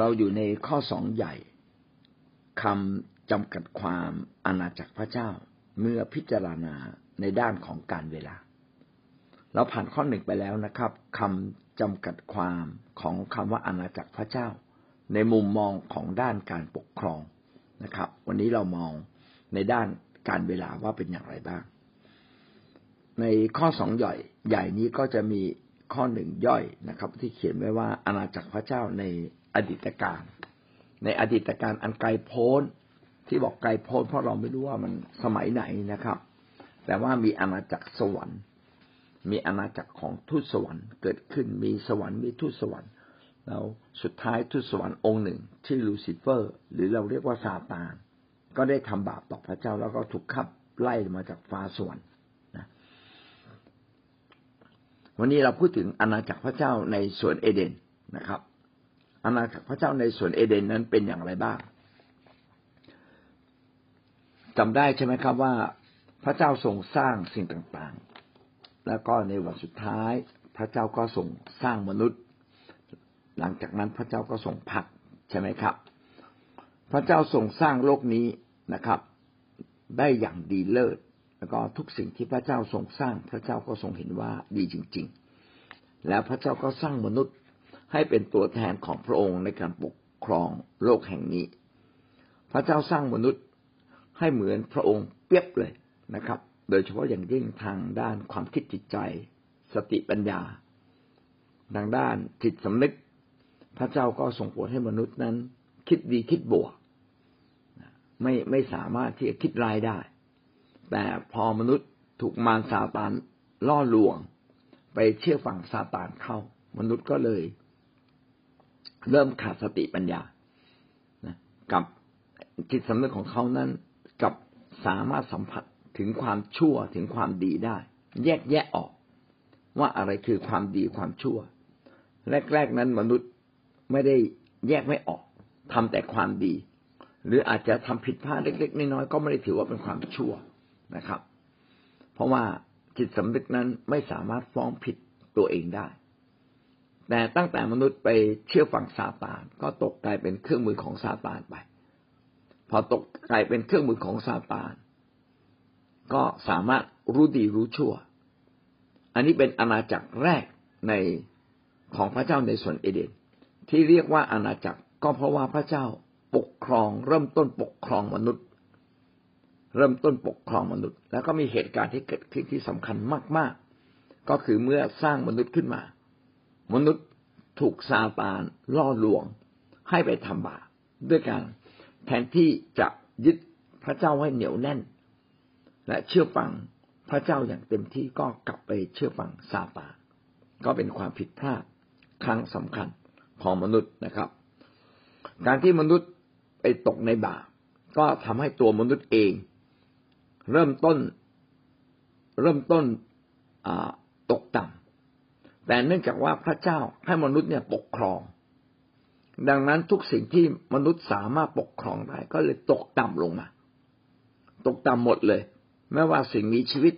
เราอยู่ในข้อ2ใหญ่คำจำกัดความอาณาจักรพระเจ้าเมื่อพิจารณาในด้านของการเวลาเราผ่านข้อ1ไปแล้วนะครับคำจำกัดความของคำว่าอาณาจักรพระเจ้าในมุมมองของด้านการปกครองนะครับวันนี้เรามองในด้านการเวลาว่าเป็นอย่างไรบ้างในข้อ2ย่อยใหญ่นี้ก็จะมีข้อ1ย่อยนะครับที่เขียนไว้ว่าอาณาจักรพระเจ้าในอดีตกาลอันไกลโพ้นที่บอกไกลโพ้นเพราะเราไม่รู้ว่ามันสมัยไหนนะครับแต่ว่ามีอาณาจักรสวรรค์มีอาณาจักรของทูตสวรรค์เกิดขึ้นมีสวรรค์มีทูตสวรรค์แล้วสุดท้ายทูตสวรรค์องค์หนึ่งชื่อลูซิเฟอร์หรือเราเรียกว่าซาตานก็ได้ทำบาปต่อพระเจ้าแล้วก็ถูกขับไล่มาจากฟ้าสวรรค์นะวันนี้เราพูดถึงอาณาจักรพระเจ้าในสวนเอเดนนะครับอาณาจักรพระเจ้าในสวนเอเดนนั้นเป็นอย่างไรบ้างจำได้ใช่ไหมครับว่าพระเจ้าทรงสร้างสิ่งต่างๆแล้วก็ในวันสุดท้ายพระเจ้าก็ทรงสร้างมนุษย์หลังจากนั้นพระเจ้าก็ทรงพักใช่ไหมครับพระเจ้าทรงสร้างโลกนี้นะครับได้อย่างดีเลิศแล้วก็ทุกสิ่งที่พระเจ้าทรงสร้างพระเจ้าก็ทรงเห็นว่าดีจริงๆแล้วพระเจ้าก็สร้างมนุษย์ให้เป็นตัวแทนของพระองค์ในการปกครองโลกแห่งนี้พระเจ้าสร้างมนุษย์ให้เหมือนพระองค์เปรียบเลยนะครับโดยเฉพาะอย่างยิ่งทางด้านความคิดจิตใจสติปัญญาทางด้านจิตสำนึกพระเจ้าก็ทรงโปรดให้มนุษย์นั้นคิดดีคิดบวกไม่สามารถที่จะคิดร้ายได้แต่พอมนุษย์ถูกมารซาตานล่อลวงไปเชื่อฝั่งซาตานเข้ามนุษย์ก็เลยเริ่มขาดสติปัญญากับจิตสำนึกของเขานั้นกับสามารถสัมผัสถึงความชั่วถึงความดีได้แยกแยะออกว่าอะไรคือความดีความชั่วแรกๆนั้นมนุษย์ไม่ได้แยกไม่ออกทำแต่ความดีหรืออาจจะทำผิดพลาดเล็กๆน้อยๆก็ไม่ได้ถือว่าเป็นความชั่วนะครับเพราะว่าจิตสำนึกนั้นไม่สามารถฟ้องผิดตัวเองได้แต่ตั้งแต่มนุษย์ไปเชื่อฟังซาตานก็ตกกลายเป็นเครื่องมือของซาตานไปพอตกกลายเป็นเครื่องมือของซาตานก็สามารถรู้ดีรู้ชั่วอันนี้เป็นอาณาจักรแรกในของพระเจ้าในสวนเอเดนที่เรียกว่าอาณาจักรก็เพราะว่าพระเจ้าปกครองเริ่มต้นปกครองมนุษย์แล้วก็มีเหตุการณ์ที่เกิดขึ้นที่สำคัญมากๆก็คือเมื่อสร้างมนุษย์ขึ้นมามนุษย์ถูกซาตานล่อลวงให้ไปทำบาปด้วยกันแทนที่จะยึดพระเจ้าให้เหนียวแน่นและเชื่อฟังพระเจ้าอย่างเต็มที่ก็กลับไปเชื่อฟังซาตานก็เป็นความผิดพลาดครั้งสำคัญของมนุษย์นะครับการที่มนุษย์ไปตกในบาปก็ทำให้ตัวมนุษย์เองเริ่มต้นตกต่ำแต่เนื่องจากว่าพระเจ้าให้มนุษย์เนี่ยปกครองดังนั้นทุกสิ่งที่มนุษย์สามารถปกครองได้ก็เลยตกต่ำลงมาตกต่ำหมดเลยไม่ว่าสิ่งมีชีวิต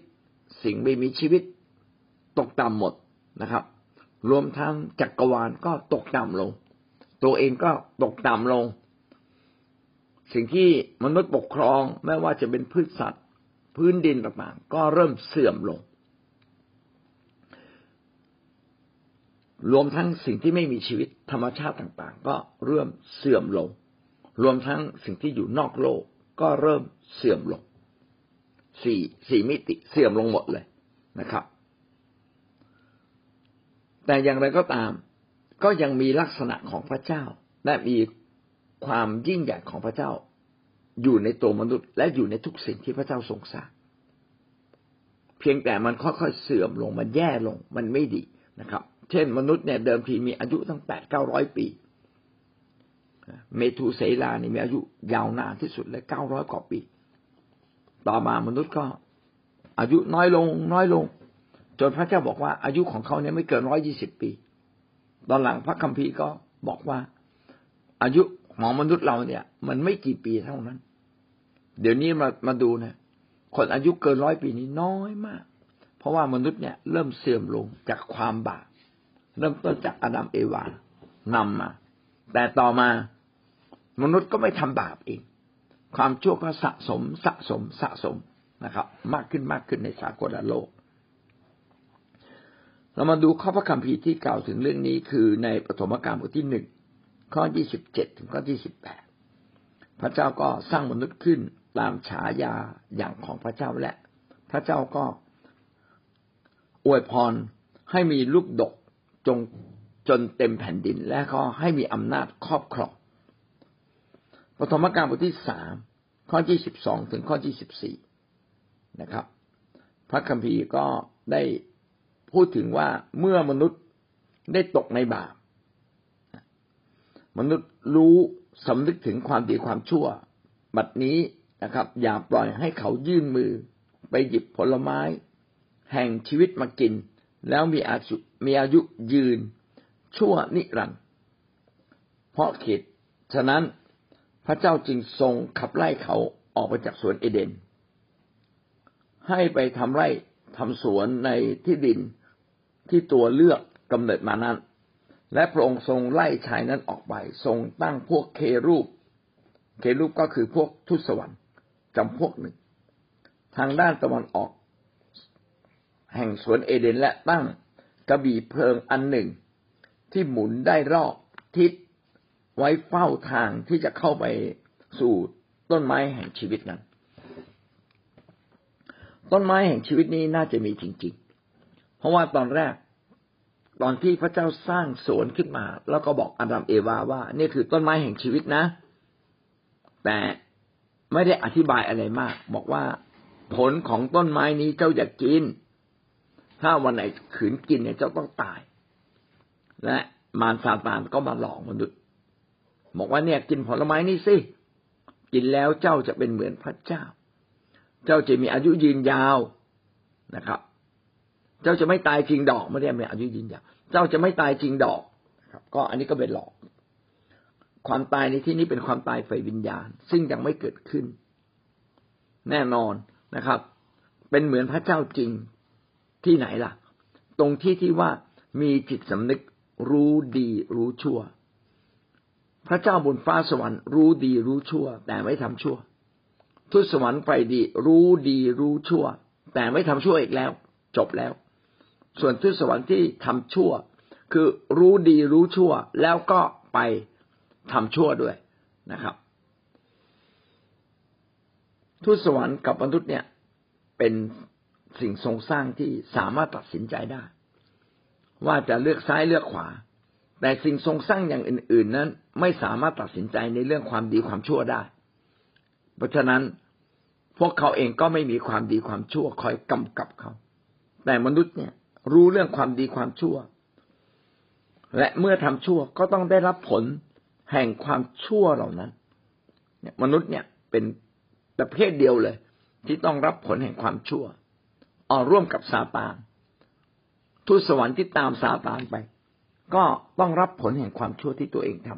สิ่งไม่มีชีวิตตกต่ำหมดนะครับรวมทั้งจักรวาลก็ตกต่ำลงตัวเองก็ตกต่ำลงสิ่งที่มนุษย์ปกครองไม่ว่าจะเป็นพืชสัตว์พื้นดินต่างๆก็เริ่มเสื่อมลงรวมทั้งสิ่งที่ไม่มีชีวิตธรรมชาติต่างๆก็เริ่มเสื่อมลงรวมทั้งสิ่งที่อยู่นอกโลกก็เริ่มเสื่อมลงสี่มิติเสื่อมลงหมดเลยนะครับแต่อย่างไรก็ตามก็ยังมีลักษณะของพระเจ้าและมีความยิ่งใหญ่ของพระเจ้าอยู่ในตัวมนุษย์และอยู่ในทุกสิ่งที่พระเจ้าทรงสร้างเพียงแต่มันค่อยๆเสื่อมลงมันแย่ลงมันไม่ดีนะครับเช่นมนุษย์เนี่ยเดิมทีมีอายุตั้ง 8-900 ปีเมทูเสลานี่มีอายุยาวนานที่สุดเลย900กว่าปีต่อมามนุษย์ก็อายุน้อยลงจนพระเจ้าบอกว่าอายุของเขาเนี่ยไม่เกิน120ปีตอนหลังพระคัมภีร์ก็บอกว่าอายุของมนุษย์เราเนี่ยมันไม่กี่ปีเท่านั้นเดี๋ยวนี้มาดูนะคนอายุเกิน100ปีนี้น้อยมากเพราะว่ามนุษย์เนี่ยเริ่มเสื่อมลงจากความบาปเริ่มต้นจากอาดัมเอวานำมา แต่ต่อมามนุษย์ก็ไม่ทำบาปอีกความชั่วก็สะสมนะครับมากขึ้นในสากลโลกเรามาดูข้อพระคัมภีร์ที่กล่าวถึงเรื่องนี้คือในปฐมกาลบทที่1ข้อ27ถึงข้อ28พระเจ้าก็สร้างมนุษย์ขึ้นตามฉายาอย่างของพระเจ้าและพระเจ้าก็อวยพรให้มีลูกดกจนเต็มแผ่นดินและก็ให้มีอำนาจครอบครองปฐมกาลบทที่3ข้อ22ถึงข้อ24นะครับพระคัมภีร์ก็ได้พูดถึงว่าเมื่อมนุษย์ได้ตกในบาปมนุษย์รู้สำนึกถึงความดีความชั่วบัดนี้นะครับอย่าปล่อยให้เขายื่นมือไปหยิบผลไม้แห่งชีวิตมากินแล้วมีอายุยืนชั่วนิรันดร์เพราะเหตุฉะนั้นพระเจ้าจึงทรงขับไล่เขาออกไปจากสวนเอเดนให้ไปทำไร่ทำสวนในที่ดินที่ตัวเลือกกำเนิดมานั้นและพระองค์ทรงไล่ชายนั้นออกไปทรงตั้งพวกเครูปก็คือพวกทูตสวรรค์จำพวกหนึ่งทางด้านตะวันออกแห่งสวนเอเดนและตั้งกระบี่เพลิงอันหนึ่งที่หมุนได้รอบทิศไว้เฝ้าทางที่จะเข้าไปสู่ต้นไม้แห่งชีวิตนั้นต้นไม้แห่งชีวิตนี้น่าจะมีจริงๆเพราะว่าตอนที่พระเจ้าสร้างสวนขึ้นมาแล้วก็บอกอาดัมเอวาว่านี่คือต้นไม้แห่งชีวิตนะแต่ไม่ได้อธิบายอะไรมากบอกว่าผลของต้นไม้นี้เจ้าอย่ากินถ้าวันไหนขืนกินเนี่ยเจ้าต้องตายและมารซาตานก็มาหลอกมนุษย์บอกว่าเนี่ยกินผลไม้นี่สิกินแล้วเจ้าจะเป็นเหมือนพระเจ้าเจ้าจะมีอายุยืนยาวนะครับเจ้าจะไม่ตายจริงดอกไม่ได้มีอายุยืนยาวเจ้าจะไม่ตายจริงดอกนะครับก็อันนี้ก็เป็นหลอกความตายในที่นี้เป็นความตายฝ่ายวิญญาณซึ่งยังไม่เกิดขึ้นแน่นอนนะครับเป็นเหมือนพระเจ้าจริงที่ไหนล่ะตรงที่ว่ามีจิตสำนึกรู้ดีรู้ชั่วพระเจ้าบนฟ้าสวรรค์รู้ดีรู้ชั่วแต่ไม่ทำชั่วทูตสวรรค์ฝ่ายดีรู้ดีรู้ชั่วแต่ไม่ทำชั่วอีกแล้วจบแล้วส่วนทูตสวรรค์ที่ทำชั่วคือรู้ดีรู้ชั่วแล้วก็ไปทำชั่วด้วยนะครับทูตสวรรค์กับมนุษย์เนี่ยเป็นสิ่งทรงสร้างที่สามารถตัดสินใจได้ว่าจะเลือกซ้ายเลือกขวาแต่สิ่งทรงสร้างอย่างอื่นๆนั้นไม่สามารถตัดสินใจในเรื่องความดีความชั่วได้เพราะฉะนั้นพวกเขาเองก็ไม่มีความดีความชั่วคอยกำกับเขาแต่มนุษย์เนี่ยรู้เรื่องความดีความชั่วและเมื่อทำชั่วก็ต้องได้รับผลแห่งความชั่วเหล่านั้นเนี่ยมนุษย์เนี่ยเป็นประเภทเดียวเลยที่ต้องรับผลแห่งความชั่วร่วมกับซาตานทูตสวรรค์ที่ตามซาตานไปก็ต้องรับผลแห่งความชั่วที่ตัวเองท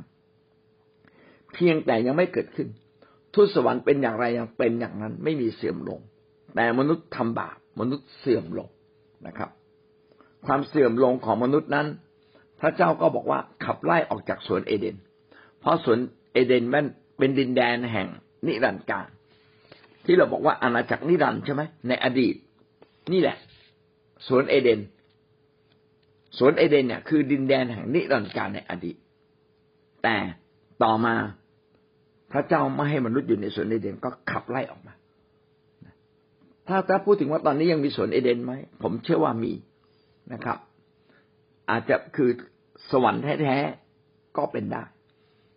ำเพียงแต่ยังไม่เกิดขึ้นทูตสวรรค์เป็นอย่างไรยังเป็นอย่างนั้นไม่มีเสื่อมลงแต่มนุษย์ทำบาปมนุษย์เสื่อมลงนะครับความเสื่อมลงของมนุษย์นั้นพระเจ้าก็บอกว่าขับไล่ออกจากสวนเอเดนเพราะสวนเอเดนมันเป็นดินแดนแห่งนิรันดร์กาลที่เราบอกว่าอาณาจักรนิรันดร์ใช่ไหมในอดีตนี่แหละสวนเอเดนเนี่ยคือดินแดนแห่งนิรันดร์กาลในอดีตแต่ต่อมาพระเจ้าไม่ให้มนุษย์อยู่ในสวนเอเดนก็ขับไล่ออกมาถ้าพูดถึงว่าตอนนี้ยังมีสวนเอเดนไหมผมเชื่อว่ามีนะครับอาจจะคือสวรรค์แท้ๆก็เป็นได้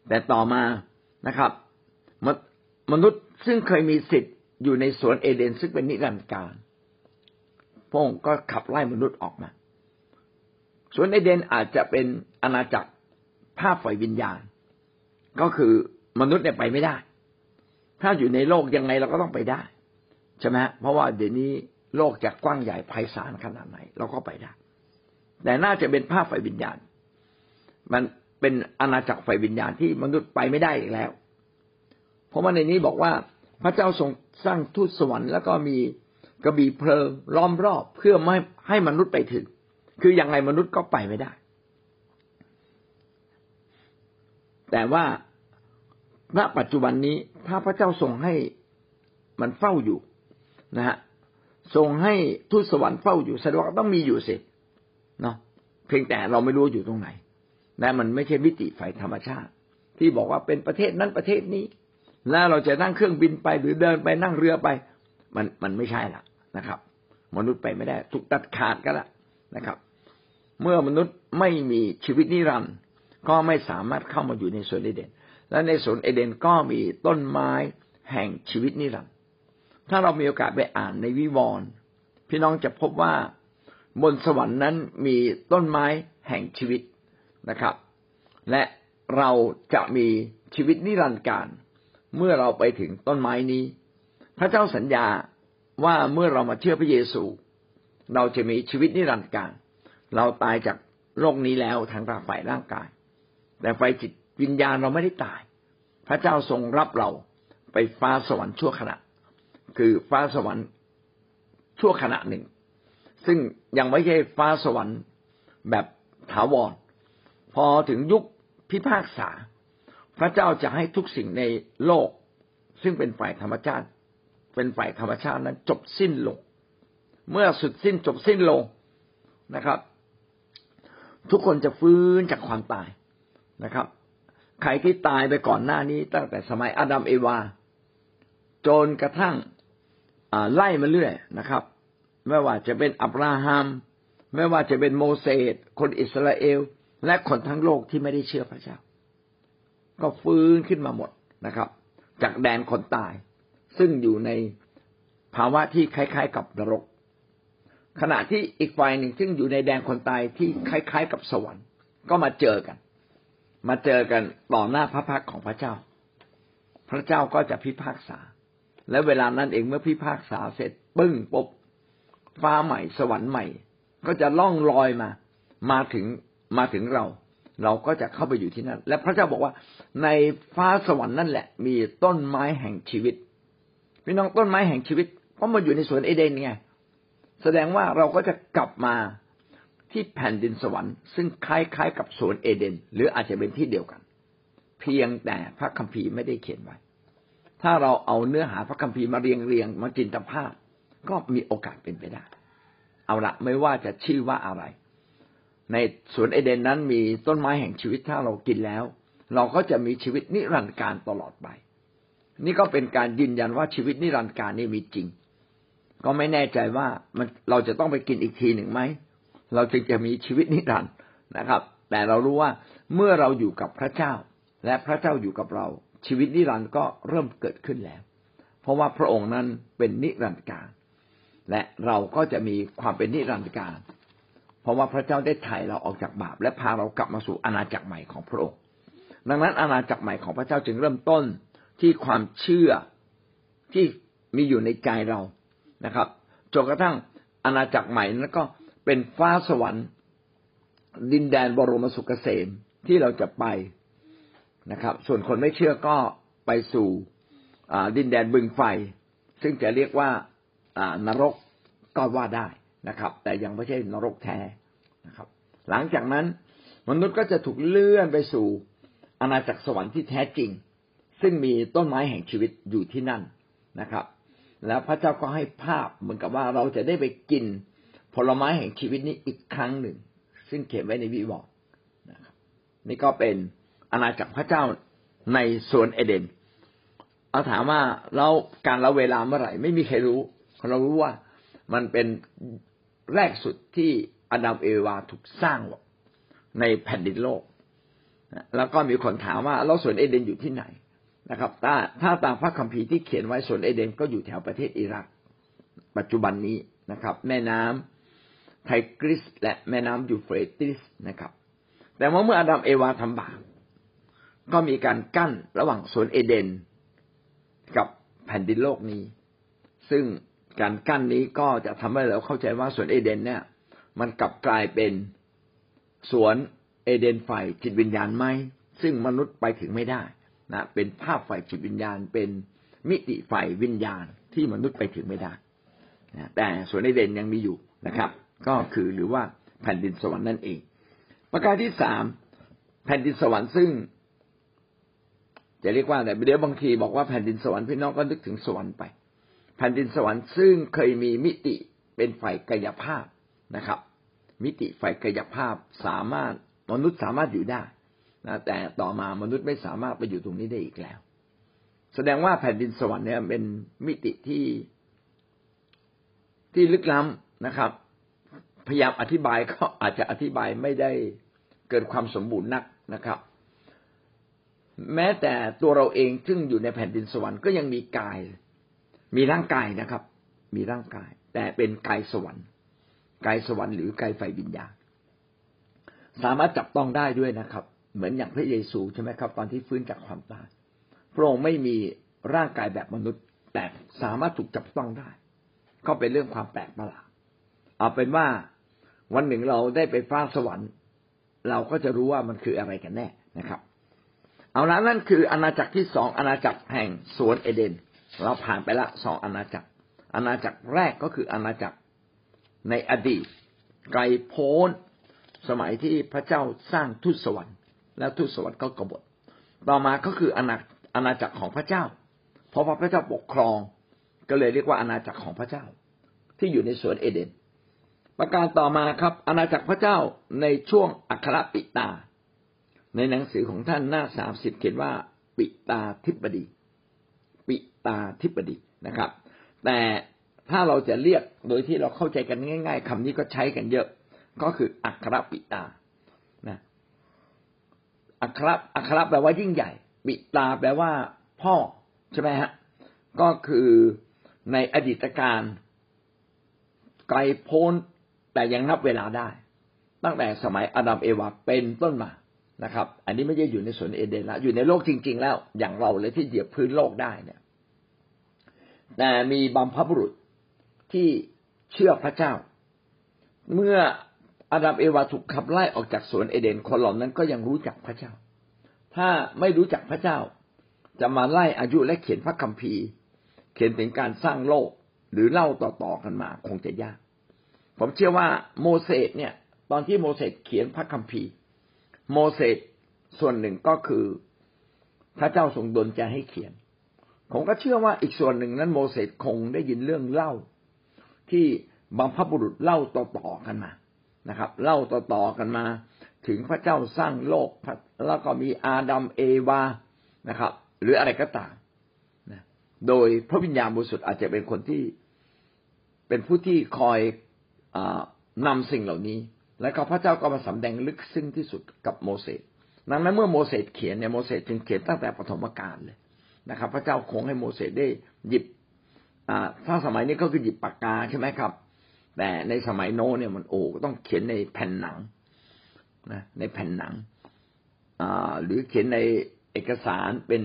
แต่ต่อมานะครับมนุษย์ซึ่งเคยมีสิทธิ์อยู่ในสวนเอเดนซึ่งเป็นนิรันดร์กาลพระองค์ก็ขับไล่มนุษย์ออกมาสวนเอเดนอาจจะเป็นอาณาจักรภาพฝ่ายวิญญาณก็คือมนุษย์เนี่ยไปไม่ได้ถ้าอยู่ในโลกยังไงเราก็ต้องไปได้ใช่ไหมฮะเพราะว่าเดี๋ยวนี้โลกจะกว้างใหญ่ไพศาลขนาดไหนเราก็ไปได้แต่น่าจะเป็นภาพฝ่ายวิญญาณมันเป็นอาณาจักรฝ่ายวิญญาณที่มนุษย์ไปไม่ได้อีกแล้วเพราะว่าในนี้บอกว่าพระเจ้าทรงสร้างทูตสวรรค์แล้วก็มีกระบี่เพลิงล้อมรอบเพื่อไม่ให้มนุษย์ไปถึงคือยังไงมนุษย์ก็ไปไม่ได้ แต่ว่าณปัจจุบันนี้ถ้าพระเจ้าทรงให้มันเฝ้าอยู่นะฮะทรงให้ทูตสวรรค์เฝ้าอยู่แสดงว่าต้องมีอยู่สิเนาะเพียงแต่เราไม่รู้อยู่ตรงไหนและมันไม่ใช่มิติฝ่ายธรรมชาติที่บอกว่าเป็นประเทศนั้นประเทศนี้แล้วเราจะนั่งเครื่องบินไปหรือเดินไปนั่งเรือไปมันไม่ใช่ละนะครับมนุษย์ไปไม่ได้ถูกตัดขาดกันละนะครับเมื่อมนุษย์ไม่มีชีวิตนิรันดร์ก็ไม่สามารถเข้ามาอยู่ในสวนเอเดนและในสวนเอเดนก็มีต้นไม้แห่งชีวิตนิรันดร์ถ้าเรามีโอกาสไปอ่านในวิวรณ์พี่น้องจะพบว่าบนสวรรค์นั้นมีต้นไม้แห่งชีวิตนะครับและเราจะมีชีวิตนิรันดร์กาลเมื่อเราไปถึงต้นไม้นี้พระเจ้าสัญญาว่าเมื่อเรามาเชื่อพระเยซูเราจะมีชีวิตนิรันดร์กาลเราตายจากโลกนี้แล้วทางฝ่ายร่างกายแต่ฝ่ายจิตวิญญาณเราไม่ได้ตายพระเจ้าทรงรับเราไปฟ้าสวรรค์ชั่วขณะคือฟ้าสวรรค์ชั่วขณะหนึ่งซึ่งยังไม่ใช่ฟ้าสวรรค์แบบถาวรพอถึงยุคพิพากษาพระเจ้าจะให้ทุกสิ่งในโลกซึ่งเป็นฝ่ายธรรมชาตินั้นจบสิ้นลงเมื่อสุดสิ้นจบสิ้นลงนะครับทุกคนจะฟื้นจากความตายนะครับใครที่ตายไปก่อนหน้านี้ตั้งแต่สมัยอาดัมเอวาจนกระทั่งไล่มาเรื่อยนะครับไม่ว่าจะเป็นอับราฮัมไม่ว่าจะเป็นโมเสสคนอิสราเอลและคนทั้งโลกที่ไม่ได้เชื่อพระเจ้าก็ฟื้นขึ้นมาหมดนะครับจากแดนคนตายซึ่งอยู่ในภาวะที่คล้ายๆกับนรกขณะที่อีกฝ่ายหนึ่งซึ่งอยู่ในแดนคนตายที่คล้ายๆกับสวรรค์ก็มาเจอกันต่อหน้าพระพักของพระเจ้าพระเจ้าก็จะพิพากษาและเวลานั้นเองเมื่อพิพากษาเสร็จปึ้งปุ๊บฟ้าใหม่สวรรค์ใหม่ก็จะล่องลอยมาถึงเราก็จะเข้าไปอยู่ที่นั่นและพระเจ้าบอกว่าในฟ้าสวรรค์นั่นแหละมีต้นไม้แห่งชีวิตพี่น้องต้นไม้แห่งชีวิตก็มาอยู่ในสวนเอเดนไงแสดงว่าเราก็จะกลับมาที่แผ่นดินสวรรค์ซึ่งคล้ายๆกับสวนเอเดนหรืออาจจะเป็นที่เดียวกันเพียงแต่พระคัมภีร์ไม่ได้เขียนไว้ถ้าเราเอาเนื้อหาพระคัมภีร์มาเรียงมาจินตภาพก็มีโอกาสเป็นไปได้เอาละไม่ว่าจะชื่อว่าอะไรในสวนเอเดนนั้นมีต้นไม้แห่งชีวิตถ้าเรากินแล้วเราก็จะมีชีวิตนิรันดร์กาลตลอดไปนี่ก็เป็นการยืนยันว่าชีวิตนิรันดร์กาลนี่มีจริงก็ไม่แน่ใจว่าเราจะต้องไปกินอีกทีหนึ่งไหมเราจึงจะมีชีวิตนิรันดร์นะครับแต่เรารู้ว่าเมื่อเราอยู่กับพระเจ้าและพระเจ้าอยู่กับเราชีวิตนิรันดร์ก็เริ่มเกิดขึ้นแล้วเพราะว่าพระองค์นั้นเป็นนิรันดร์กาลและเราก็จะมีความเป็นนิรันดร์กาลเพราะว่าพระเจ้าได้ไถ่เราออกจากบาปและพาเรากลับมาสู่อาณาจักรใหม่ของพระองค์ดังนั้นอาณาจักรใหม่ของพระเจ้าจึงเริ่มต้นที่ความเชื่อที่มีอยู่ในใจเรานะครับจนกระทั่งอาณาจักรใหม่นั้นก็เป็นฟ้าสวรรค์ดินแดนบรมสุขเกษมที่เราจะไปนะครับส่วนคนไม่เชื่อก็ไปสู่ดินแดนบึงไฟซึ่งจะเรียกว่านรกก็ว่าได้นะครับแต่ยังไม่ใช่นรกแท้นะครับหลังจากนั้นมนุษย์ก็จะถูกเลื่อนไปสู่อาณาจักรสวรรค์ที่แท้จริงซึ่งมีต้นไม้แห่งชีวิตอยู่ที่นั่นนะครับแล้วพระเจ้าก็ให้ภาพเหมือนกับว่าเราจะได้ไปกินผลไม้แห่งชีวิตนี้อีกครั้งหนึ่งซึ่งเขียนไว้ในวิวรณ์นะครับนี่ก็เป็นอาณาจักรพระเจ้าในสวนเอเดนเอาถามว่าเราการละเวลาเมื่อไหร่ไม่มีใครรู้เรารู้ว่ามันเป็นแรกสุดที่อาดัมเอวาถูกสร้างในแผ่นดินโลกแล้วก็มีคนถามว่าแล้วสวนเอเดนอยู่ที่ไหนนะครับถ้าตามพระคัมภีร์ที่เขียนไว้สวนเอเดนก็อยู่แถวประเทศอิรักปัจจุบันนี้นะครับแม่น้ำไทกริสและแม่น้ำยูเฟรติสนะครับแต่ว่าเมื่ออาดัมเอวาทำบาปก็มีการกั้นระหว่างสวนเอเดนกับแผ่นดินโลกนี้ซึ่งการกั้นนี้ก็จะทำให้เราเข้าใจว่าสวนเอเดนเนี่ยมันกลับกลายเป็นสวนเอเดนฝ่ายจิตวิญญาณไหมซึ่งมนุษย์ไปถึงไม่ได้นะเป็นภาพฝ่ายจิตวิญญาณเป็นมิติฝ่ายวิญญาณที่มนุษย์ไปถึงไม่ได้นะแต่สวนเอเดนยังมีอยู่นะครับก็คือหรือว่าแผ่นดินสวรรค์นั่นเองประการที่ 3แผ่นดินสวรรค์ซึ่ง จะเรียกว่าอะไรเดี๋ยวบางทีบอกว่าแผ่นดินสวรรค์พี่น้องก็นึกถึงสวรรค์ไปแผ่นดินสวรรค์ซึ่งเคยมีมิติเป็นฝ่ายกายภาพนะครับมิติฝ่ายกายภาพสามารถมนุษย์สามารถอยู่ได้นะแต่ต่อมามนุษย์ไม่สามารถไปอยู่ตรงนี้ได้อีกแล้วแสดงว่าแผ่นดินสวรรค์เนี่ยเป็นมิติที่ลึกล้ำนะครับพยายามอธิบายก็อาจจะอธิบายไม่ได้เกินความสมบูรณ์นักนะครับแม้แต่ตัวเราเองซึ่งอยู่ในแผ่นดินสวรรค์ก็ยังมีกายมีร่างกายนะครับมีร่างกายแต่เป็นกายสวรรค์กายสวรรค์หรือกายไฟวิญญาณสามารถจับต้องได้ด้วยนะครับเหมือนอย่างพระเยซูใช่ไหมครับตอนที่ฟื้นจากความตายพระองค์ไม่มีร่างกายแบบมนุษย์แต่สามารถถูกจับต้องได้ก็เป็นเรื่องความแปลกประหลาดเอาเป็นว่าวันหนึ่งเราได้ไปฟ้าสวรรค์เราก็จะรู้ว่ามันคืออะไรกันแน่นะครับเอาละนั่นคืออาณาจักรที่สองอาณาจักรแห่งสวนเอเดนเราผ่านไปละสองอาณาจักรอาณาจักรแรกก็คืออาณาจักรในอดีตไกลโพ้นสมัยที่พระเจ้าสร้างทูตสวรรค์แล้วทูตสวรรค์ก็กบฏต่อมาก็คืออาณาจักรของพระเจ้าเพราะว่าพระเจ้าปกครองก็เลยเรียกว่าอาณาจักรของพระเจ้าที่อยู่ในสวนเอเดนประการต่อมาครับอาณาจักรพระเจ้าในช่วงอัครปิตาในหนังสือของท่านหน้า30เขียนว่าปิตาธิปดีนะครับแต่ถ้าเราจะเรียกโดยที่เราเข้าใจกันง่ายๆคำนี้ก็ใช้กันเยอะก็คืออัครปิตานะอัครแปลว่ายิ่งใหญ่ปิตาแปลว่าพ่อใช่ไหมฮะก็คือในอดีตการไกลโพ้นแต่ยังนับเวลาได้ตั้งแต่สมัยอาดัมเอวาเป็นต้นมานะครับอันนี้ไม่ได้อยู่ในสวนเอเดนแล้วอยู่ในโลกจริงๆแล้วอย่างเราเลยที่เหยียบพื้นโลกได้เนี่ยแต่มีบัมพบุรุษที่เชื่อพระเจ้าเมื่ออาดัมเอวาถูกขับไล่ออกจากสวนเอเดนคนเหล่านั้นก็ยังรู้จักพระเจ้าถ้าไม่รู้จักพระเจ้าจะมาไล่อายุและเขียนพระคัมภีร์เขียนถึงการสร้างโลกหรือเล่าต่อๆกันมาคงจะยากผมเชื่อว่าโมเสสเนี่ยตอนที่โมเสสเขียนพระคัมภีร์โมเสสส่วนหนึ่งก็คือพระเจ้าทรงดลใจให้เขียนผมก็เชื่อว่าอีกส่วนหนึ่งนั้นโมเสสคงได้ยินเรื่องเล่าที่บัมพบุรุษเล่าต่อๆกันมานะครับเล่าต่อๆกันมาถึงพระเจ้าสร้างโลกแล้วก็มีอาดัมเอวานะครับหรืออะไรก็ตามนะโดยพระวิญญาณบริสุทธิ์อาจจะเป็นคนที่เป็นผู้ที่คอยนำสิ่งเหล่านี้แล้วก็พระเจ้าก็มาสำแดงลึกซึ้งที่สุดกับโมเสสดังนั้นเมื่อโมเสสเขียนเนี่ยโมเสสจึงเขียนตั้งแต่ปฐมกาลเลยนะครับพระเจ้าคงให้โมเสสได้หยิบถ้าสมัยนี้ก็คือหยิบปากกาใช่ไหมครับแต่ในสมัยโน้นเนี่ยมันต้องเขียนในแผ่นหนังนะในแผ่นหนังหรือเขียนในเอกสารเป็น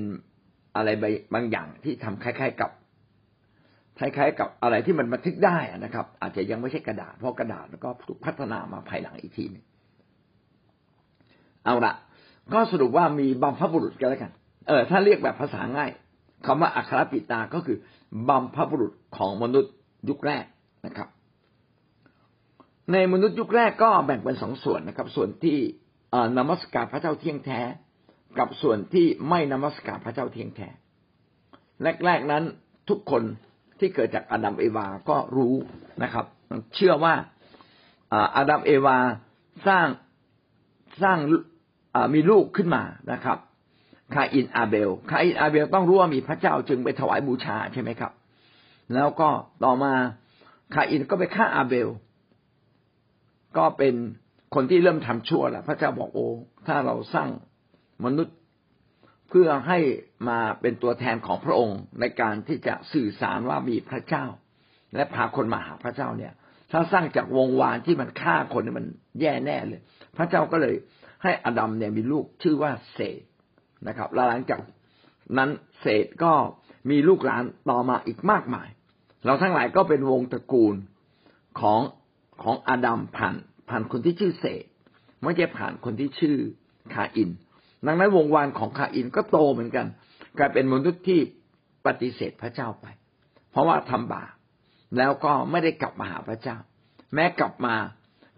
อะไรบางอย่างที่ทำคล้ายๆกับอะไรที่มันบันทึกได้นะครับอาจจะยังไม่ใช่กระดาษเพราะกระดาษแล้วก็ถูกพัฒนามาภายหลังอีกทีนึงเอาละก็สรุปว่ามีบัมพบุรุษกันแล้วกันถ้าเรียกแบบภาษาง่ายคำว่าอัครปิตาก็คือบัมพบุรุษของมนุษย์ยุคแรกนะครับในมนุษย์ยุคแรกก็แบ่งเป็นสองส่วนนะครับส่วนที่นมัสการพระเจ้าเที่ยงแท้กับส่วนที่ไม่นมัสการพระเจ้าเที่ยงแท้แรกๆนั้นทุกคนที่เกิดจากอาดัมเอวาก็รู้นะครับเชื่อว่าอาดัมเอวาสร้างมีลูกขึ้นมานะครับคาอินอาเบลต้องรู้ว่ามีพระเจ้าจึงไปถวายบูชาใช่ไหมครับแล้วก็ต่อมาคาอินก็ไปฆ่าอาเบลก็เป็นคนที่เริ่มทำชั่วแล้วพระเจ้าบอกถ้าเราสร้างมนุษย์เพื่อให้มาเป็นตัวแทนของพระองค์ในการที่จะสื่อสารว่ามีพระเจ้าและพาคนมาหาพระเจ้าเนี่ยถ้าสร้างจากวงวานที่มันฆ่าคนเนี่ยมันแย่แน่เลยพระเจ้าก็เลยให้อาดัมเนี่ยมีลูกชื่อว่าเสดนะครับหลังจากนั้นเสดก็มีลูกหลานต่อมาอีกมากมายเราทั้งหลายก็เป็นวงตระกูลของอาดัมผ่านคนที่ชื่อเสดไม่ใช่ผ่านคนที่ชื่อคาอินดังนั้นวงวานของคาอินก็โตเหมือนกันกลายเป็นมนุษย์ที่ปฏิเสธพระเจ้าไปเพราะว่าทำบาปแล้วก็ไม่ได้กลับมาหาพระเจ้าแม้กลับมา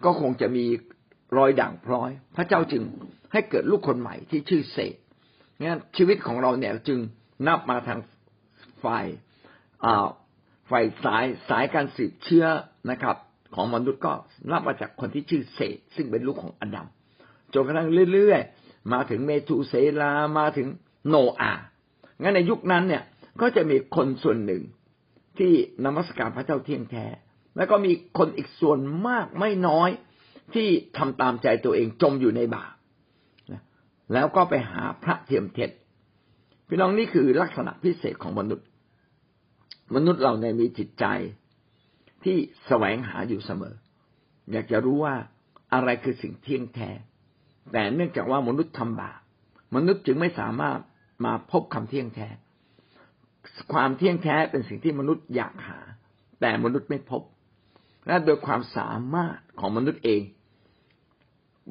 ก็คงจะมีรอยด่างพร้อยพระเจ้าจึงให้เกิดลูกคนใหม่ที่ชื่อเสด งั้นชีวิตของเราเนี่ยจึงนับมาทางฝ่ายสายการสืบเชื้อนะครับของมนุษย์ก็นับมาจากคนที่ชื่อเสธซึ่งเป็นลูกของอดัมจนกระทั่งเรื่อยๆมาถึงเมทูเสลามาถึงโนอาห์งั้นในยุคนั้นเนี่ยก็จะมีคนส่วนหนึ่งที่นมัสการพระเจ้าเที่ยงแท้แล้วก็มีคนอีกส่วนมากไม่น้อยที่ทำตามใจตัวเองจมอยู่ในบาปแล้วก็ไปหาพระเทียมเท็จพี่น้องนี่คือลักษณะพิเศษของมนุษย์เราเนี่ยมีจิตใจที่แสวงหาอยู่เสมออยากจะรู้ว่าอะไรคือสิ่งเที่ยงแท้แต่เนื่องจากว่ามนุษย์ทำบาปมนุษย์จึงไม่สามารถมาพบคำเที่ยงแท้ความเที่ยงแท้เป็นสิ่งที่มนุษย์อยากหาแต่มนุษย์ไม่พบและโดยความสามารถของมนุษย์เอง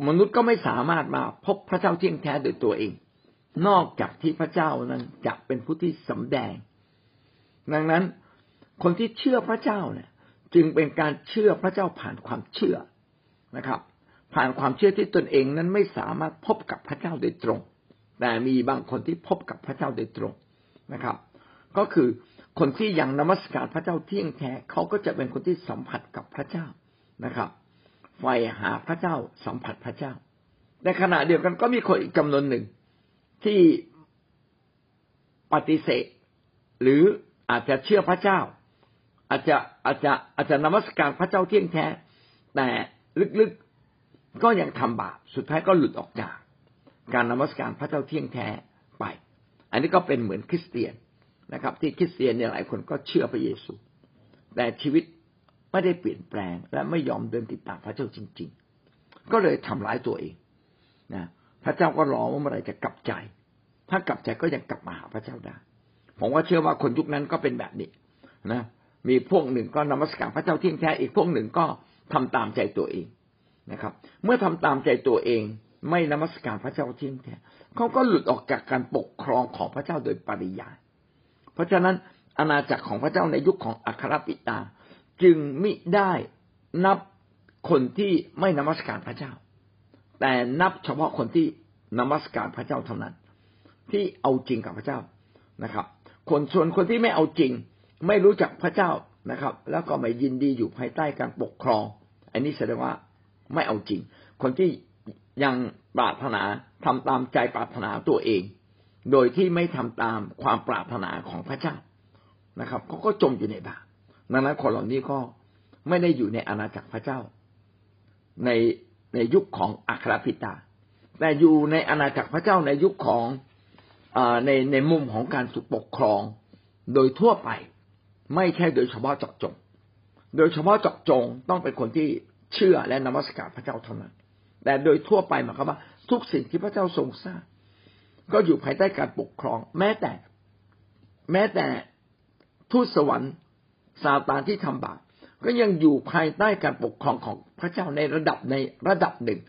มนุษย์ก็ไม่สามารถมาพบพระเจ้าเที่ยงแท้โดยตัวเองนอกจากที่พระเจ้านั้นจะเป็นผู้ที่สำแดงดังนั้นคนที่เชื่อพระเจ้าเนี่ยจึงเป็นการเชื่อพระเจ้าผ่านความเชื่อนะครับผ่านความเชื่อที่ตนเองนั้นไม่สามารถพบกับพระเจ้าโดยตรงแต่มีบางคนที่พบกับพระเจ้าโดยตรงนะครับก็คือคนที่ยังนมัสการพระเจ้าเที่ยงแท้เขาก็จะเป็นคนที่สัมผัสกับพระเจ้านะครับไฟหาพระเจ้าสัมผัสพระเจ้าในขณะเดียวกันก็มีคนอีกจำนวนหนึ่งที่ปฏิเสธหรืออาจจะเชื่อพระเจ้าอาจจะนมัสการพระเจ้าเที่ยงแท้แต่ลึกๆก็ยังทำบาปสุดท้ายก็หลุดออกจากการนมัสการพระเจ้าเที่ยงแท้ไปอันนี้ก็เป็นเหมือนคริสเตียนนะครับที่คริสเตียนเนี่ยหลายคนก็เชื่อพระเยซูแต่ชีวิตไม่ได้เปลี่ยนแปลงและไม่ยอมเดินติดตามพระเจ้าจริงๆก็เลยทำร้ายตัวเองนะพระเจ้าก็รอว่าเมื่อไหร่จะกลับใจถ้ากลับใจก็ยังกลับมาหาพระเจ้าได้ผมก็เชื่อว่าคนยุคนั้นก็เป็นแบบนี้นะมีพวกหนึ่งก็นมัสการพระเจ้าเที่ยงแท้อีกพวกหนึ่งก็ทำตามใจตัวเองนะครับเมื่อทำตามใจตัวเองไม่นมัสการพระเจ้าเที่ยงแท้เขาก็หลุดออกจากการปกครองของพระเจ้าโดยปริยายเพราะฉะนั้นอาณาจักรของพระเจ้าในยุคของอัครปิตาจึงมิได้นับคนที่ไม่นมัสการพระเจ้าแต่นับเฉพาะคนที่นมัสการพระเจ้าเท่านั้นที่เอาจริงกับพระเจ้านะครับคนส่วนคนที่ไม่เอาจริงไม่รู้จักพระเจ้านะครับแล้วก็ไม่ยินดีอยู่ภายใต้การปกครองอันนี้แสดงว่าไม่เอาจริงคนที่ยังปรารถนาทำตามใจปรารถนาตัวเองโดยที่ไม่ทำตามความปรารถนาของพระเจ้านะครับเขาก็จมอยู่ในบาปดังนั้นคนเหล่านี้ก็ไม่ได้อยู่ในอาณาจักรพระเจ้าในยุคของอัครปิตาแต่อยู่ในอาณาจักรพระเจ้าในยุคของในมุมของการปกครองโดยทั่วไปไม่ใช่โดยเฉพาะเจาะจงโดยเฉพาะเจาะจงต้องเป็นคนที่เชื่อและนมัสการพระเจ้าเท่านั้นแต่โดยทั่วไปหมายความว่าทุกสิ่งที่พระเจ้าทรงสร้างก็อยู่ภายใต้การปกครองแม้แต่ทูตสวรรค์ซาตานที่ทำบาปก็ยังอยู่ภายใต้การปกครองของพระเจ้าในระดับหนึ่ง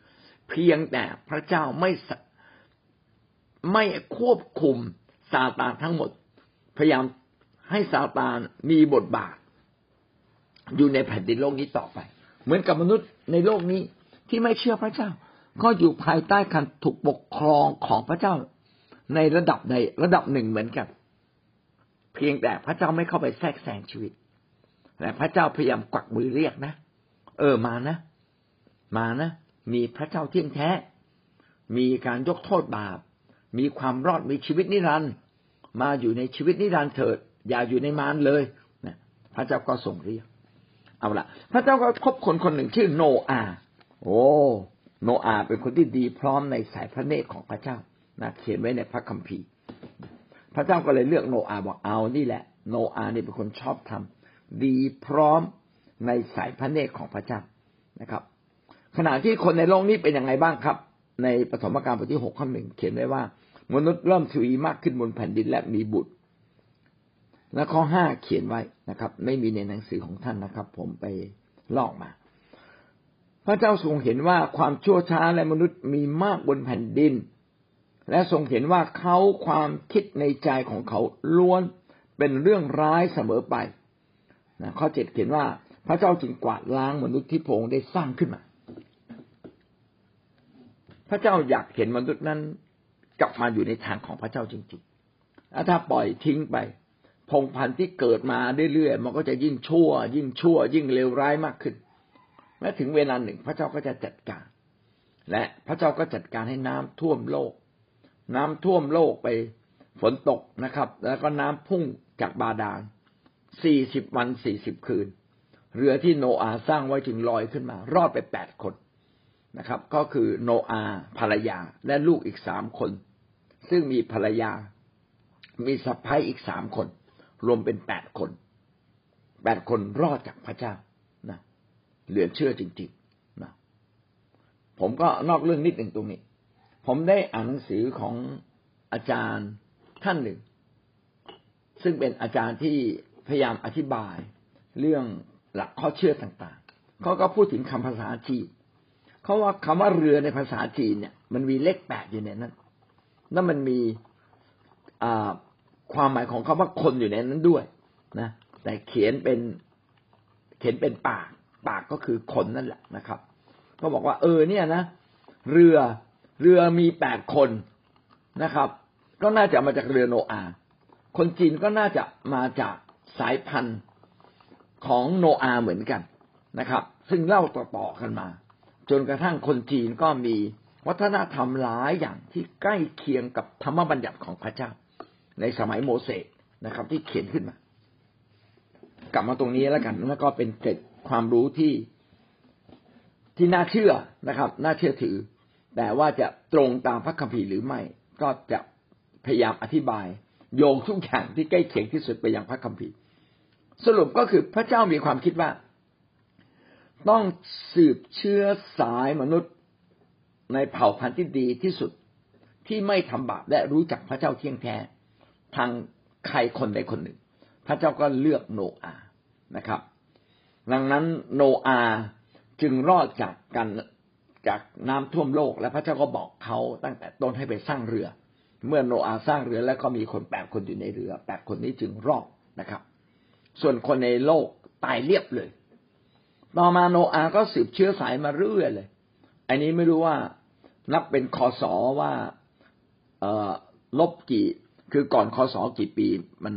เพียงแต่พระเจ้าไม่ควบคุมซาตานทั้งหมดพยายามให้ซาตานมีบทบาทอยู่ในแผ่นดินโลกนี้ต่อไปเหมือนกับมนุษย์ในโลกนี้ที่ไม่เชื่อพระเจ้าก็อยู่ภายใต้การถูกปกครองของพระเจ้าในระดับหนึ่งเหมือนกันเพียงแต่พระเจ้าไม่เข้าไปแทรกแซงชีวิตแต่พระเจ้าพยายามกวักมือเรียกนะมานะมีพระเจ้าเที่ยงแท้มีการยกโทษบาปมีความรอดมีชีวิตนิรันดร์มาอยู่ในชีวิตนิรันดร์เถิดอย่าอยู่ในมารเลยนะพระเจ้าก็ส่งเรียกเอาล่ะพระเจ้าก็พบคนคนหนึ่งชื่อโนอาห์โนอาห์เป็นคนที่ดีพร้อมในสายพระเนตรของพระเจ้านะเขียนไว้ในพระคัมภีร์พระเจ้าก็เลยเลือกโนอาห์บอกเอานี่แหละโนอาห์นี่เป็นคนชอบธรรมดีพร้อมในสายพระเนตรของพระเจ้านะครับขณะที่คนในโลกนี้เป็นยังไงบ้างครับในปฐมกาลบทที่6ข้อ1เขียนไว้ว่ามนุษย์เริ่มทวีมากขึ้นบนแผ่นดินและมีบุตรและข้อ5เขียนไว้นะครับไม่มีในหนังสือของท่านนะครับผมไปลอกมาพระเจ้าทรงเห็นว่าความชั่วช้าและมนุษย์มีมากบนแผ่นดินและทรงเห็นว่าเขาความคิดในใจของเขาล้วนเป็นเรื่องร้ายเสมอไปนะข้อ7เขียนว่าพระเจ้าจึงกวาดล้างมนุษย์ที่พระองค์ได้สร้างขึ้นมาพระเจ้าอยากเห็นมนุษย์นั้น กลับมาอยู่ในทางของพระเจ้าจริงๆแล้วถ้าปล่อยทิ้งไปพงพันธุ์ที่เกิดมาเรื่อยๆมันก็จะยิ่งชั่วยิ่งเลวร้ายมากขึ้นแม้ถึงเวลาหนึ่งพระเจ้าก็จะจัดการและพระเจ้าก็จัดการให้น้ำท่วมโลกไปฝนตกนะครับแล้วก็น้ำพุ่งจากบาดาล40วัน40คืนเรือที่โนอาห์สร้างไว้จึงลอยขึ้นมารอดไป8คนนะครับก็คือโนอาห์ภรรยาและลูกอีก3คนซึ่งมีภรรยามีสะใภ้อีก3คนรวมเป็น8คนรอดจากพระเจ้านะเหลือเชื่อจริงๆนะผมก็นอกเรื่องนิดหนึ่งตรงนี้ผมได้อ่านหนังสือของอาจารย์ท่านหนึ่งซึ่งเป็นอาจารย์ที่พยายามอธิบายเรื่องหลักข้อเชื่อต่างๆเขาก็พูดถึงคำภาษาจีนเขาว่าคำว่าเรือในภาษาจีนเนี่ยมันมีเลข8อยู่ในนั้นแล้วมันมีความหมายของคำว่าคนอยู่ในนั้นด้วยนะแต่เขียนเป็นปากก็คือคนนั่นแหละนะครับก็บอกว่าเนี่ยนะเรือมี8คนนะครับก็น่าจะมาจากเรือโนอาห์คนจีนก็น่าจะมาจากสายพันธุ์ของโนอาห์เหมือนกันนะครับซึ่งเล่าต่อๆกันมาจนกระทั่งคนจีนก็มีวัฒนธรรมหลายอย่างที่ใกล้เคียงกับธรรมบัญญัติของพระเจ้าในสมัยโมเสสนะครับที่เขียนขึ้นมากลับมาตรงนี้แล้วกันแล้วก็เป็นเกร็ดความรู้ที่น่าเชื่อนะครับน่าเชื่อถือแต่ว่าจะตรงตามพระคัมภีร์หรือไม่ก็จะพยายามอธิบายโยงทุกอย่างที่ใกล้เคียงที่สุดไปยังพระคัมภีร์สรุปก็คือพระเจ้ามีความคิดว่าต้องสืบเชื้อสายมนุษย์ในเผ่าพันธุ์ที่ดีที่สุดที่ไม่ทำบาปและรู้จักพระเจ้าเที่ยงแท้ทางใครคนใดคนหนึ่งพระเจ้าก็เลือกโนอาห์นะครับดังนั้นโนอาห์จึงรอดจากน้ำท่วมโลกและพระเจ้าก็บอกเขาตั้งแต่ต้นให้ไปสร้างเรือเมื่อโนอาห์สร้างเรือแล้วก็มีคน8คนอยู่ในเรือ8คนนี้จึงรอดนะครับส่วนคนในโลกตายเรียบเลยต่อมาโนอาห์ก็สืบเชื้อสายมาเรื่อยเลยอันนี้ไม่รู้ว่านับเป็นคศว่าลบกี่คือก่อนคศกี่ปีมัน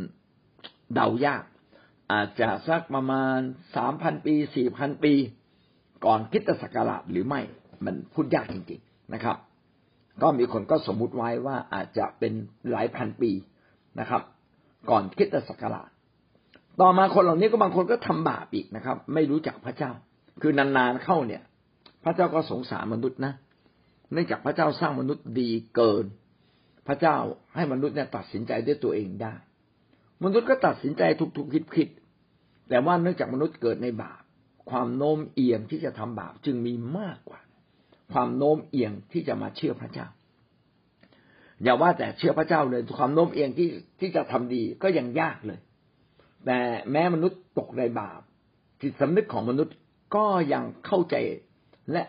เดายากอาจจะสักประมาณ 3,000 ปี 4,000 ปีก่อนคริสตศักราชหรือไม่มันพูดยากจริงๆนะครับก็มีคนก็สมมุติไว้ว่าอาจจะเป็นหลายพันปีนะครับก่อนคริสตศักราชต่อมาคนเหล่านี้ก็บางคนก็ทำบาปอีกนะครับไม่รู้จักพระเจ้าคือนานๆเข้าเนี่ยพระเจ้าก็สงสารมนุษย์นะเนื่องจากพระเจ้าสร้างมนุษย์ดีเกินพระเจ้าให้มนุษย์เนี่ยตัดสินใจด้วยตัวเองได้มนุษย์ก็ตัดสินใจทุกๆคิดๆแต่ว่าเนื่องจากมนุษย์เกิดในบาปความโน้มเอียงที่จะทำบาปจึงมีมากกว่าความโน้มเอียงที่จะมาเชื่อพระเจ้าอย่าว่าแต่เชื่อพระเจ้าเลยความโน้มเอียงที่จะทำดีก็ยังยากเลยแต่แม้มนุษย์ตกในบาปจิตสำนึกของมนุษย์ก็ยังเข้าใจและ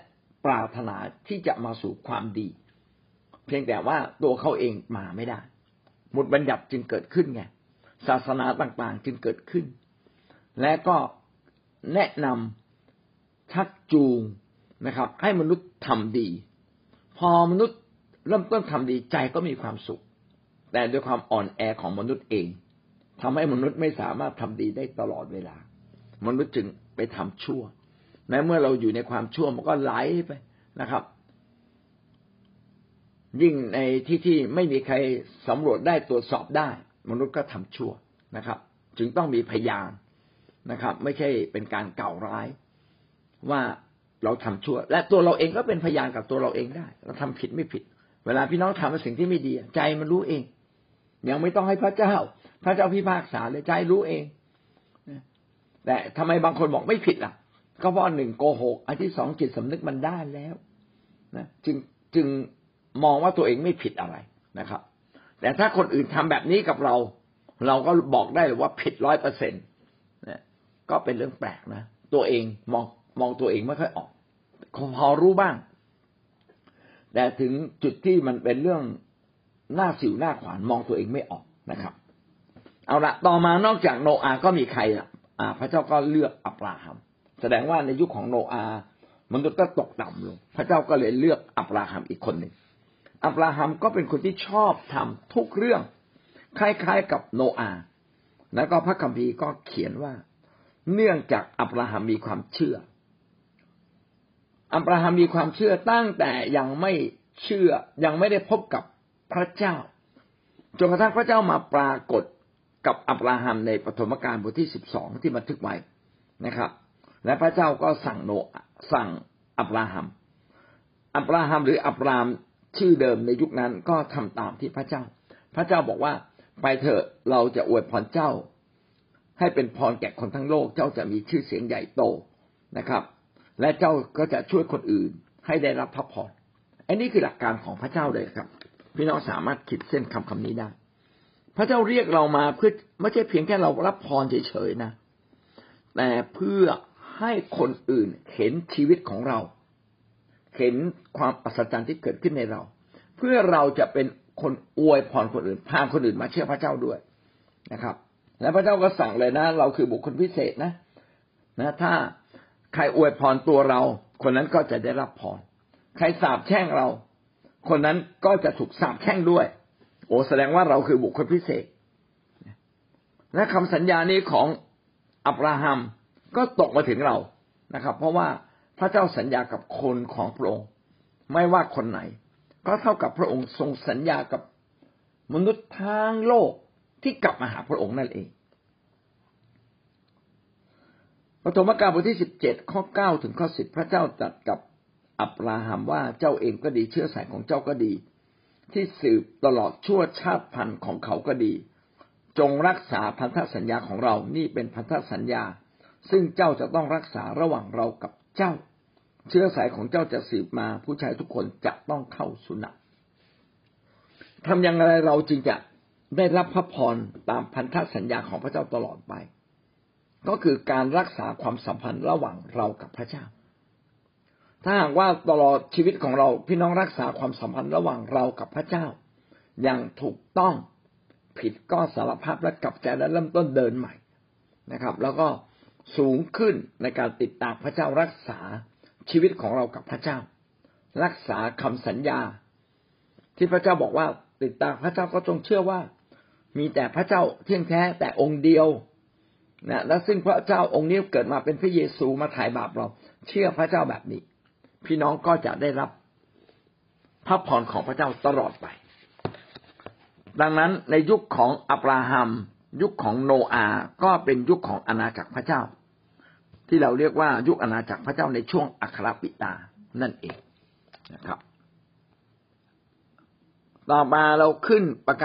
ปรารถนาที่จะมาสู่ความดีเพียงแต่ว่าตัวเขาเองมาไม่ได้หมุดบัญญัติจึงเกิดขึ้นไงศาสนาต่างๆจึงเกิดขึ้นและก็แนะนำชักจูงนะครับให้มนุษย์ทำดีพอมนุษย์เริ่มต้นทำดีใจก็มีความสุขแต่ด้วยความอ่อนแอของมนุษย์เองทำให้มนุษย์ไม่สามารถทำดีได้ตลอดเวลามนุษย์จึงไปทำชั่วแม้เมื่อเราอยู่ในความชั่วมันก็ไหลไปนะครับยิ่งในที่ไม่มีใครสำรวจได้ตรวจสอบได้มนุษย์ก็ทำชั่วนะครับจึงต้องมีพยานนะครับไม่ใช่เป็นการกล่าวร้ายว่าเราทำชั่วและตัวเราเองก็เป็นพยานกับตัวเราเองได้เราทำผิดไม่ผิดเวลาพี่น้องทำสิ่งที่ไม่ดีใจมันรู้เองยังไม่ต้องให้พระเจ้าพิพากษาเลยใจรู้เองแต่ทำไมบางคนบอกไม่ผิดล่ะก็เพราะหนึ่งโกหกอันที่สองจิตสำนึกมันได้แล้วนะจึงมองว่าตัวเองไม่ผิดอะไรนะครับแต่ถ้าคนอื่นทำแบบนี้กับเราเราก็บอกได้เลยว่าผิด 100% นะก็เป็นเรื่องแปลกนะตัวเองมองตัวเองไม่ค่อยออกพอรู้บ้างแต่ถึงจุดที่มันเป็นเรื่องหน้าสิวหน้าขวานมองตัวเองไม่ออกนะครับเอาละต่อมานอกจากโนอาห์ก็มีใครล่ะพระเจ้าก็เลือกอับราฮัมแสดงว่าในยุคของโนอาห์มนุษย์ก็ตกต่ำลงพระเจ้าก็เลยเลือกอับราฮัมอีกคนหนึ่ง อับราฮัมก็เป็นคนที่ชอบทำทุกเรื่องคล้ายๆกับโนอาห์แล้วก็พระคัมภีร์ก็เขียนว่าเนื่องจากอับราฮัมมีความเชื่ออับราฮัมมีความเชื่อตั้งแต่ยังไม่เชื่อยังไม่ได้พบกับพระเจ้าจนกระทั่งพระเจ้ามาปรากฏกับอับราฮัมในปฐมกาลบทที่12ที่บันทึกไว้นะครับและพระเจ้าก็สั่งอับราฮัมหรืออับรามชื่อเดิมในยุคนั้นก็ทำตามที่พระเจ้าบอกว่าไปเถอะเราจะอวยพรเจ้าให้เป็นพรแก่คนทั้งโลกเจ้าจะมีชื่อเสียงใหญ่โตนะครับและเจ้าก็จะช่วยคนอื่นให้ได้รับพระพรอันนี้คือหลักการของพระเจ้าเลยครับพี่น้องสามารถขีดเส้นคำนี้ได้พระเจ้าเรียกเรามาเพื่อไม่ใช่เพียงแค่เรารับพรเฉยๆนะแต่เพื่อให้คนอื่นเห็นชีวิตของเราเห็นความอัศจรรย์ที่เกิดขึ้นในเราเพื่อเราจะเป็นคนอวยพรคนอื่นพาคนอื่นมาเชื่อพระเจ้าด้วยนะครับและพระเจ้าก็สั่งเลยนะเราคือบุคคลพิเศษนะถ้าใครอวยพรตัวเราคนนั้นก็จะได้รับพรใครสาปแช่งเราคนนั้นก็จะถูกสาปแช่งด้วยโอ้แสดงว่าเราคือบุคคลพิเศษและคำสัญญานี้ของอับราฮัมก็ตกมาถึงเรานะครับเพราะว่าพระเจ้าสัญญากับคนของพระองค์ไม่ว่าคนไหนก็เท่ากับพระองค์ทรงสัญญากับมนุษย์ทั้งโลกที่กลับมาหาพระองค์นั่นเองปฐมกาลบทที่17ข้อ9ถึงข้อ10พระเจ้าตรัสกับอับราฮัมว่าเจ้าเองก็ดีเชื้อสายของเจ้าก็ดีที่สืบตลอดชั่วชาติพันธุ์ของเขาก็ดีจงรักษาพันธสัญญาของเรานี่เป็นพันธสัญญาซึ่งเจ้าจะต้องรักษาระหว่างเรากับเจ้าเชื้อสายของเจ้าจะสืบมาผู้ชายทุกคนจะต้องเข้าสุนัขทำอย่างไรเราจึงจะได้รับพระพรตามพันธสัญญาของพระเจ้าตลอดไปก็คือการรักษาความสัมพันธ์ระหว่างเรากับพระเจ้าถ้าหากว่าตลอดชีวิตของเราพี่น้องรักษาความสัมพันธ์ระหว่างเรากับพระเจ้าอย่างถูกต้องผิดก็สารภาพและกลับใจและเริ่มต้นเดินใหม่นะครับแล้วก็สูงขึ้นในการติดตามพระเจ้ารักษาชีวิตของเรากับพระเจ้ารักษาคำสัญญาที่พระเจ้าบอกว่าติดตามพระเจ้าก็จงเชื่อว่ามีแต่พระเจ้าเที่ยงแท้แต่องค์เดียวนะและซึ่งพระเจ้าองค์นี้เกิดมาเป็นพระเยซูมาไถ่บาปเราเชื่อพระเจ้าแบบนี้พี่น้องก็จะได้รับพระพรของพระเจ้าตลอดไปดังนั้นในยุคของอับราฮัมยุคของโนอาห์ก็เป็นยุคของอาณาจักรพระเจ้าที่เราเรียกว่ายุคอาณาจักรพระเจ้าในช่วงอัครปิฎานั่นเองนะครับต่อมาเราขึ้นประกาศ